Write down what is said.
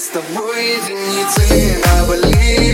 с тобой единицы, а болит.